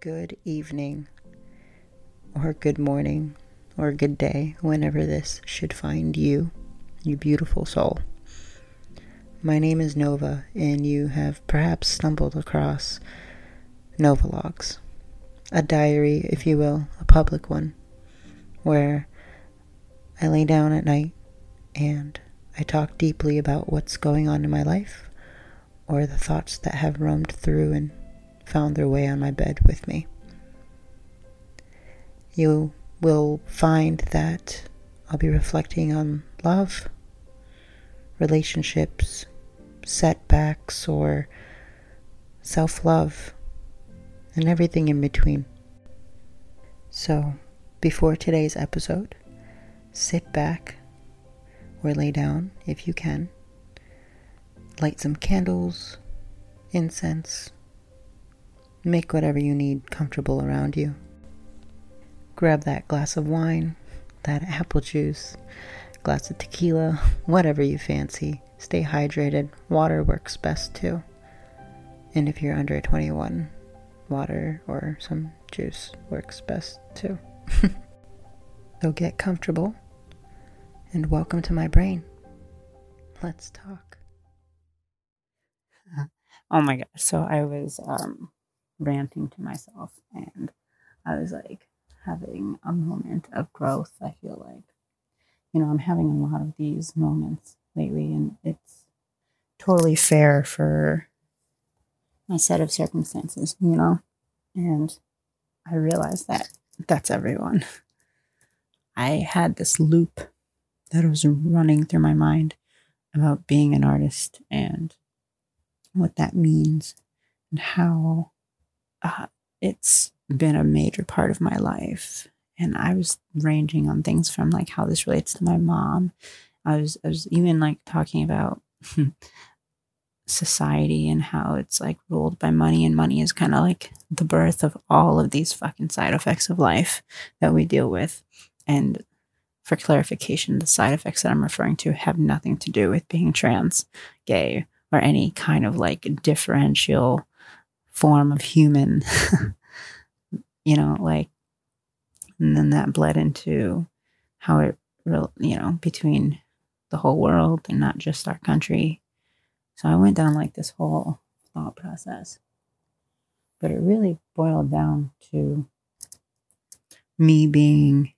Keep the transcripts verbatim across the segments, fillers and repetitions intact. good evening, or good morning, or good day, whenever this should find you, you beautiful soul. My name is Nova, and you have perhaps stumbled across Novalogs, a diary, if you will, a public one, where I lay down at night and I talk deeply about what's going on in my life, or the thoughts that have roamed through and found their way on my bed with me. You will find that I'll be reflecting on love, relationships, setbacks, or self-love, and everything in between. So, before today's episode, sit back or lay down if you can, light some candles, incense, make whatever you need comfortable around you. Grab that glass of wine, that apple juice, glass of tequila, whatever you fancy. Stay hydrated. Water works best too. And if you're under twenty-one, water or some juice works best too. So get comfortable and welcome to my brain. Let's talk. Oh my gosh. So I was um, ranting to myself, and I was like having a moment of growth, I feel like. You know, I'm having a lot of these moments lately, and it's totally fair for my set of circumstances, you know? And I realize that that's everyone. I had this loop that was running through my mind about being an artist and what that means and how uh, it's been a major part of my life. And I was ranging on things from like how this relates to my mom. I was I was even like talking about society and how it's like ruled by money, and money is kind of like the birth of all of these fucking side effects of life that we deal with. And for clarification, the side effects that I'm referring to have nothing to do with being trans, gay, or any kind of like differential form of human, you know, like. And then that bled into how it, you know, between the whole world and not just our country. So I went down like this whole thought process. But it really boiled down to me being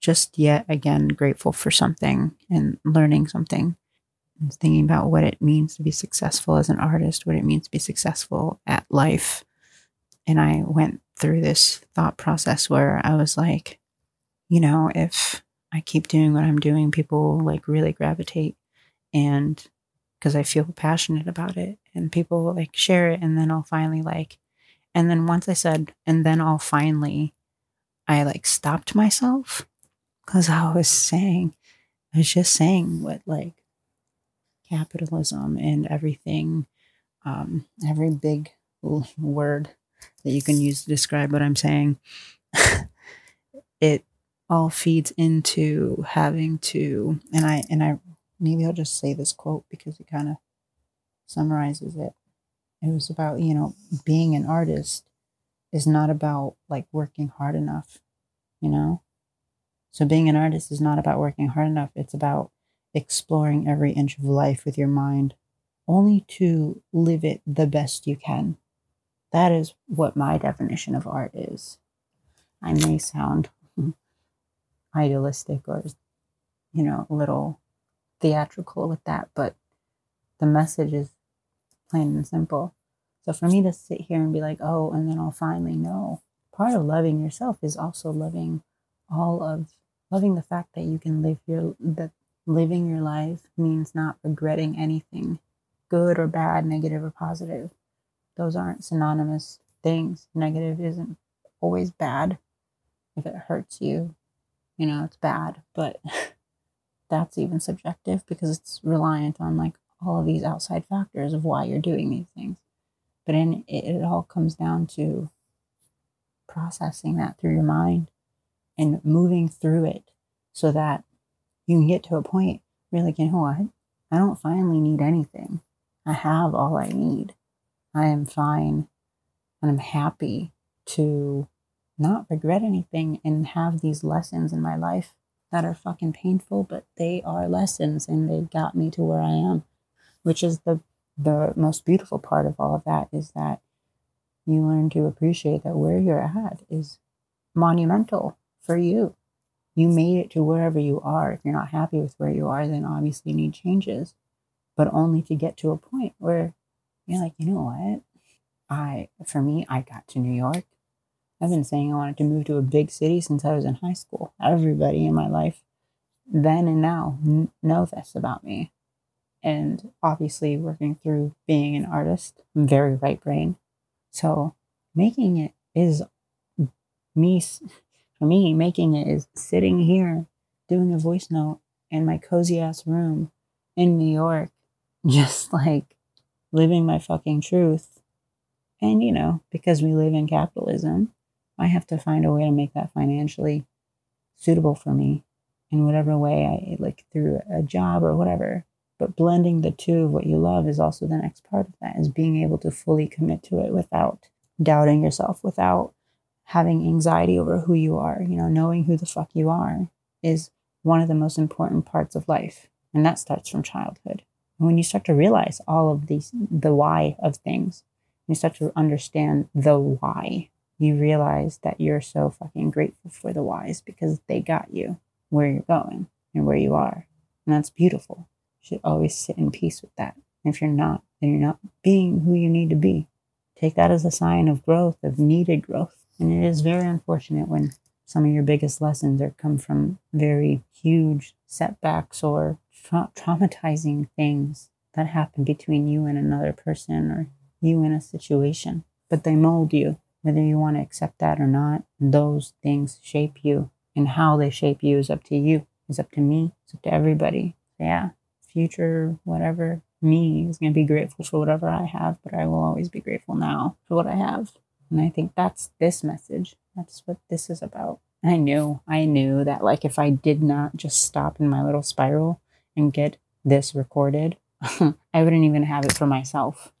just yet again grateful for something and learning something. I was thinking about what it means to be successful as an artist, what it means to be successful at life. And I went through this thought process where I was like, you know, if I keep doing what I'm doing, people like really gravitate, and because I feel passionate about it, and people like share it, and then I'll finally like, and then once I said, and then I'll finally, I like stopped myself because I was saying, I was just saying what like capitalism and everything, um, every big word that you can use to describe what I'm saying. It all feeds into having to, and I, and I, maybe I'll just say this quote because it kind of summarizes it. It was about, you know, being an artist is not about like working hard enough, you know? So being an artist is not about working hard enough. It's about exploring every inch of life with your mind, only to live it the best you can. That is what my definition of art is. I may sound idealistic or, you know, a little theatrical with that, but the message is plain and simple. So for me to sit here and be like, oh, and then I'll finally know. Part of loving yourself is also loving all of, loving the fact that you can live your, that living your life means not regretting anything, good or bad, negative or positive. Those aren't synonymous things. Negative isn't always bad. If it hurts you, you know, it's bad. But that's even subjective because it's reliant on like all of these outside factors of why you're doing these things. But in it, it all comes down to processing that through your mind and moving through it so that you can get to a point where you're like, you know what? I don't finally need anything. I have all I need. I am fine and I'm happy to not regret anything and have these lessons in my life that are fucking painful, but they are lessons and they got me to where I am, which is the the most beautiful part of all of that, is that you learn to appreciate that where you're at is monumental for you. You made it to wherever you are. If you're not happy with where you are, then obviously you need changes, but only to get to a point where you're like, you know what? I, for me, I got to New York. I've been saying I wanted to move to a big city since I was in high school. Everybody in my life, then and now, n- know this about me. And obviously working through being an artist, I'm very right brain. So making it is me, for me, making it is sitting here doing a voice note in my cozy ass room in New York, just like living my fucking truth. And, you know, because we live in capitalism, I have to find a way to make that financially suitable for me in whatever way I, like through a job or whatever. But blending the two of what you love is also the next part of that, is being able to fully commit to it without doubting yourself, without having anxiety over who you are. You know, knowing who the fuck you are is one of the most important parts of life. And that starts from childhood. And when you start to realize all of these, the why of things, you start to understand the why, you realize that you're so fucking grateful for the whys, because they got you where you're going and where you are. And that's beautiful. You should always sit in peace with that. And if you're not, then you're not being who you need to be. Take that as a sign of growth, of needed growth. And it is very unfortunate when some of your biggest lessons are come from very huge setbacks or tra- traumatizing things that happen between you and another person, or you in a situation. But they mold you, whether you want to accept that or not. Those things shape you, and how they shape you is up to you. It's up to me. It's up to everybody. Yeah. Future, whatever, me is going to be grateful for whatever I have, but I will always be grateful now for what I have. And I think that's this message. That's what this is about. I knew, I knew that, like, if I did not just stop in my little spiral and get this recorded, I wouldn't even have it for myself.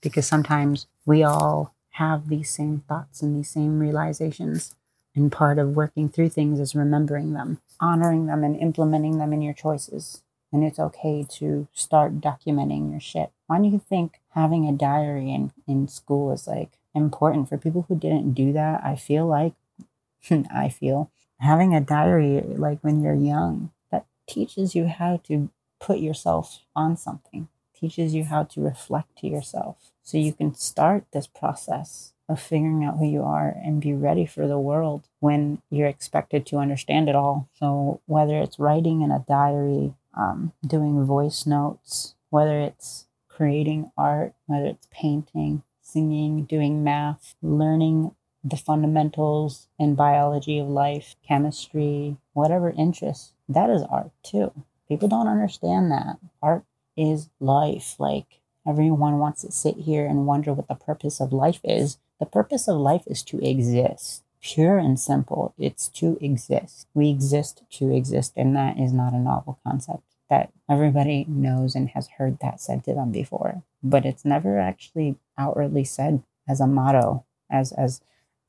Because sometimes we all have these same thoughts and these same realizations. And part of working through things is remembering them, honoring them, and implementing them in your choices. And it's okay to start documenting your shit. Why do you think having a diary in, in school is, like, important for people who didn't do that? I feel like, I feel, having a diary, like, when you're young, that teaches you how to put yourself on something. Teaches you how to reflect to yourself, so you can start this process of figuring out who you are and be ready for the world when you're expected to understand it all. So whether it's writing in a diary, um, doing voice notes, whether it's creating art, whether it's painting, singing, doing math, learning the fundamentals and biology of life, chemistry, whatever interests, that is art too. People don't understand that. Art is life. Like, everyone wants to sit here and wonder what the purpose of life is. The purpose of life is to exist. Pure and simple. It's to exist. We exist to exist, and that is not a novel concept. That everybody knows and has heard that said to them before. But it's never actually outwardly said as a motto, as as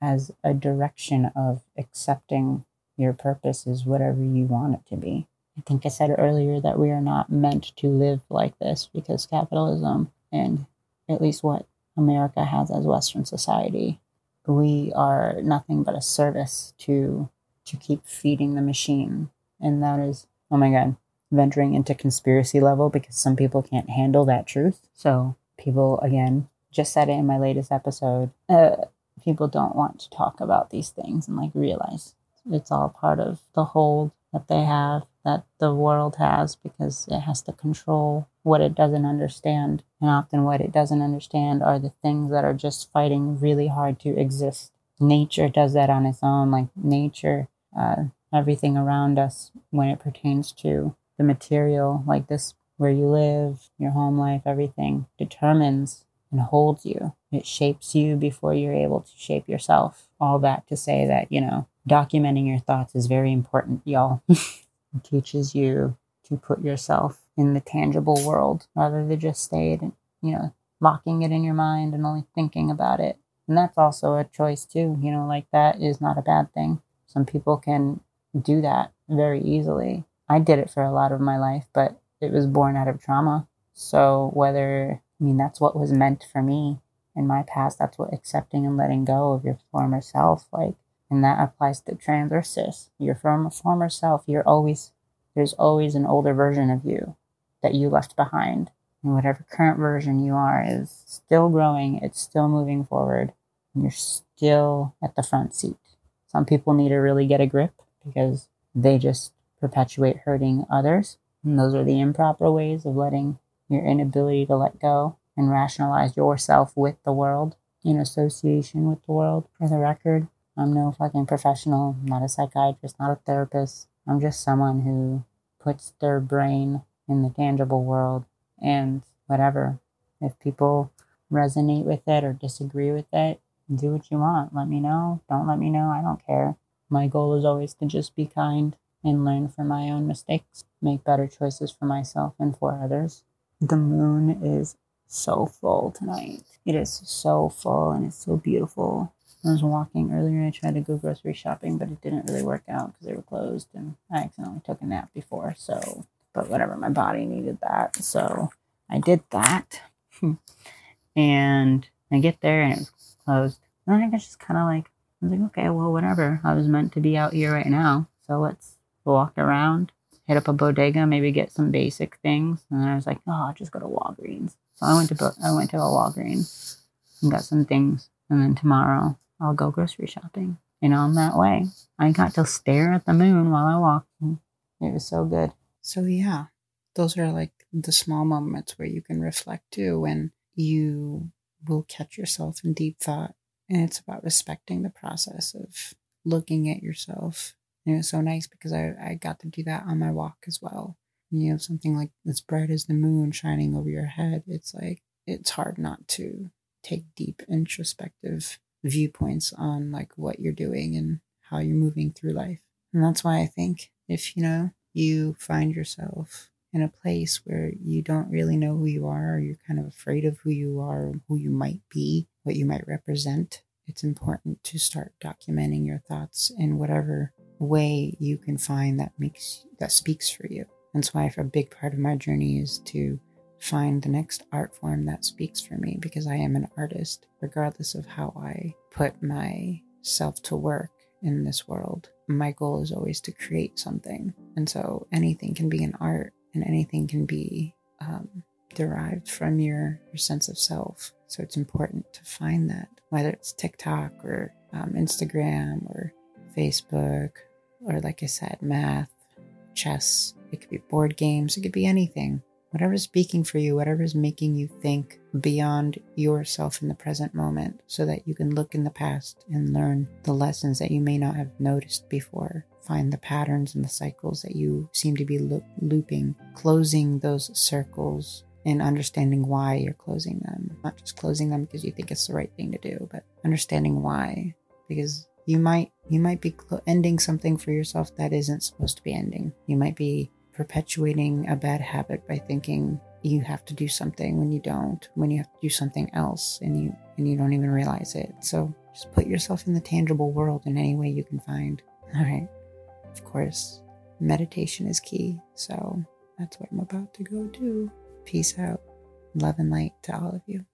as a direction of accepting your purpose is whatever you want it to be. I think I said earlier that we are not meant to live like this, because capitalism, and at least what America has as Western society, we are nothing but a service to to keep feeding the machine. And that is, oh my God, venturing into conspiracy level, because some people can't handle that truth. So people, again, just said it in my latest episode, uh, people don't want to talk about these things and, like, realize it's all part of the hold that they have, that the world has, because it has to control what it doesn't understand. And often what it doesn't understand are the things that are just fighting really hard to exist. Nature does that on its own. Like, nature, uh, everything around us when it pertains to the material, like this, where you live, your home life, everything determines and holds you. It shapes you before you're able to shape yourself. All that to say that, you know, documenting your thoughts is very important, y'all. It teaches you to put yourself in the tangible world rather than just stay, in, you know, locking it in your mind and only thinking about it. And that's also a choice too, you know, like that is not a bad thing. Some people can do that very easily. I did it for a lot of my life, but it was born out of trauma. So whether, I mean, that's what was meant for me in my past. That's what accepting and letting go of your former self, like, and that applies to trans or cis. Your former self, you're always, there's always an older version of you that you left behind. And whatever current version you are is still growing. It's still moving forward. And you're still at the front seat. Some people need to really get a grip because they just perpetuate hurting others. And those are the improper ways of letting your inability to let go and rationalize yourself with the world, in association with the world. For the record, I'm no fucking professional. I'm not a psychiatrist, not a therapist. I'm just someone who puts their brain in the tangible world. And whatever, if people resonate with it or disagree with it, do what you want. Let me know. Don't let me know. I don't care. My goal is always to just be kind and learn from my own mistakes, make better choices for myself and for others. The moon is so full tonight. It is so full and it's so beautiful. I was walking earlier. I tried to go grocery shopping, but it didn't really work out because they were closed and I accidentally took a nap before, so... But whatever, my body needed that. So I did that. And I get there and it was closed. And I guess just kind of like, I was like, okay, well, whatever. I was meant to be out here right now. So let's walk around, hit up a bodega, maybe get some basic things. And then I was like, oh, I'll just go to Walgreens. So I went to, I went to a Walgreens and got some things. And then tomorrow I'll go grocery shopping. And on that way, I got to stare at the moon while I walked. It was so good. So yeah, those are like the small moments where you can reflect too, and you will catch yourself in deep thought. And it's about respecting the process of looking at yourself. And it was so nice because I, I got to do that on my walk as well. And you have something like as bright as the moon shining over your head. It's like, it's hard not to take deep introspective viewpoints on like what you're doing and how you're moving through life. And that's why I think if, you know, you find yourself in a place where you don't really know who you are, or you're kind of afraid of who you are, who you might be, what you might represent, it's important to start documenting your thoughts in whatever way you can find that makes that speaks for you. That's why a big part of my journey is to find the next art form that speaks for me, because I am an artist, regardless of how I put myself to work in this world. My goal is always to create something. And so anything can be an art and anything can be um, derived from your, your sense of self. So it's important to find that, whether it's TikTok or um, Instagram or Facebook, or like I said, math, chess. It could be board games. It could be anything. Whatever is speaking for you, whatever is making you think beyond yourself in the present moment, so that you can look in the past and learn the lessons that you may not have noticed before. Find the patterns and the cycles that you seem to be lo- looping, closing those circles and understanding why you're closing them. Not just closing them because you think it's the right thing to do, but understanding why. Because you might, you might be cl- ending something for yourself that isn't supposed to be ending. You might be perpetuating a bad habit by thinking you have to do something when you don't, when you have to do something else and you and you don't even realize it. So just put yourself in the tangible world in any way you can find. All right. Of course, meditation is key. So that's what I'm about to go do. Peace out. Love and light to all of you.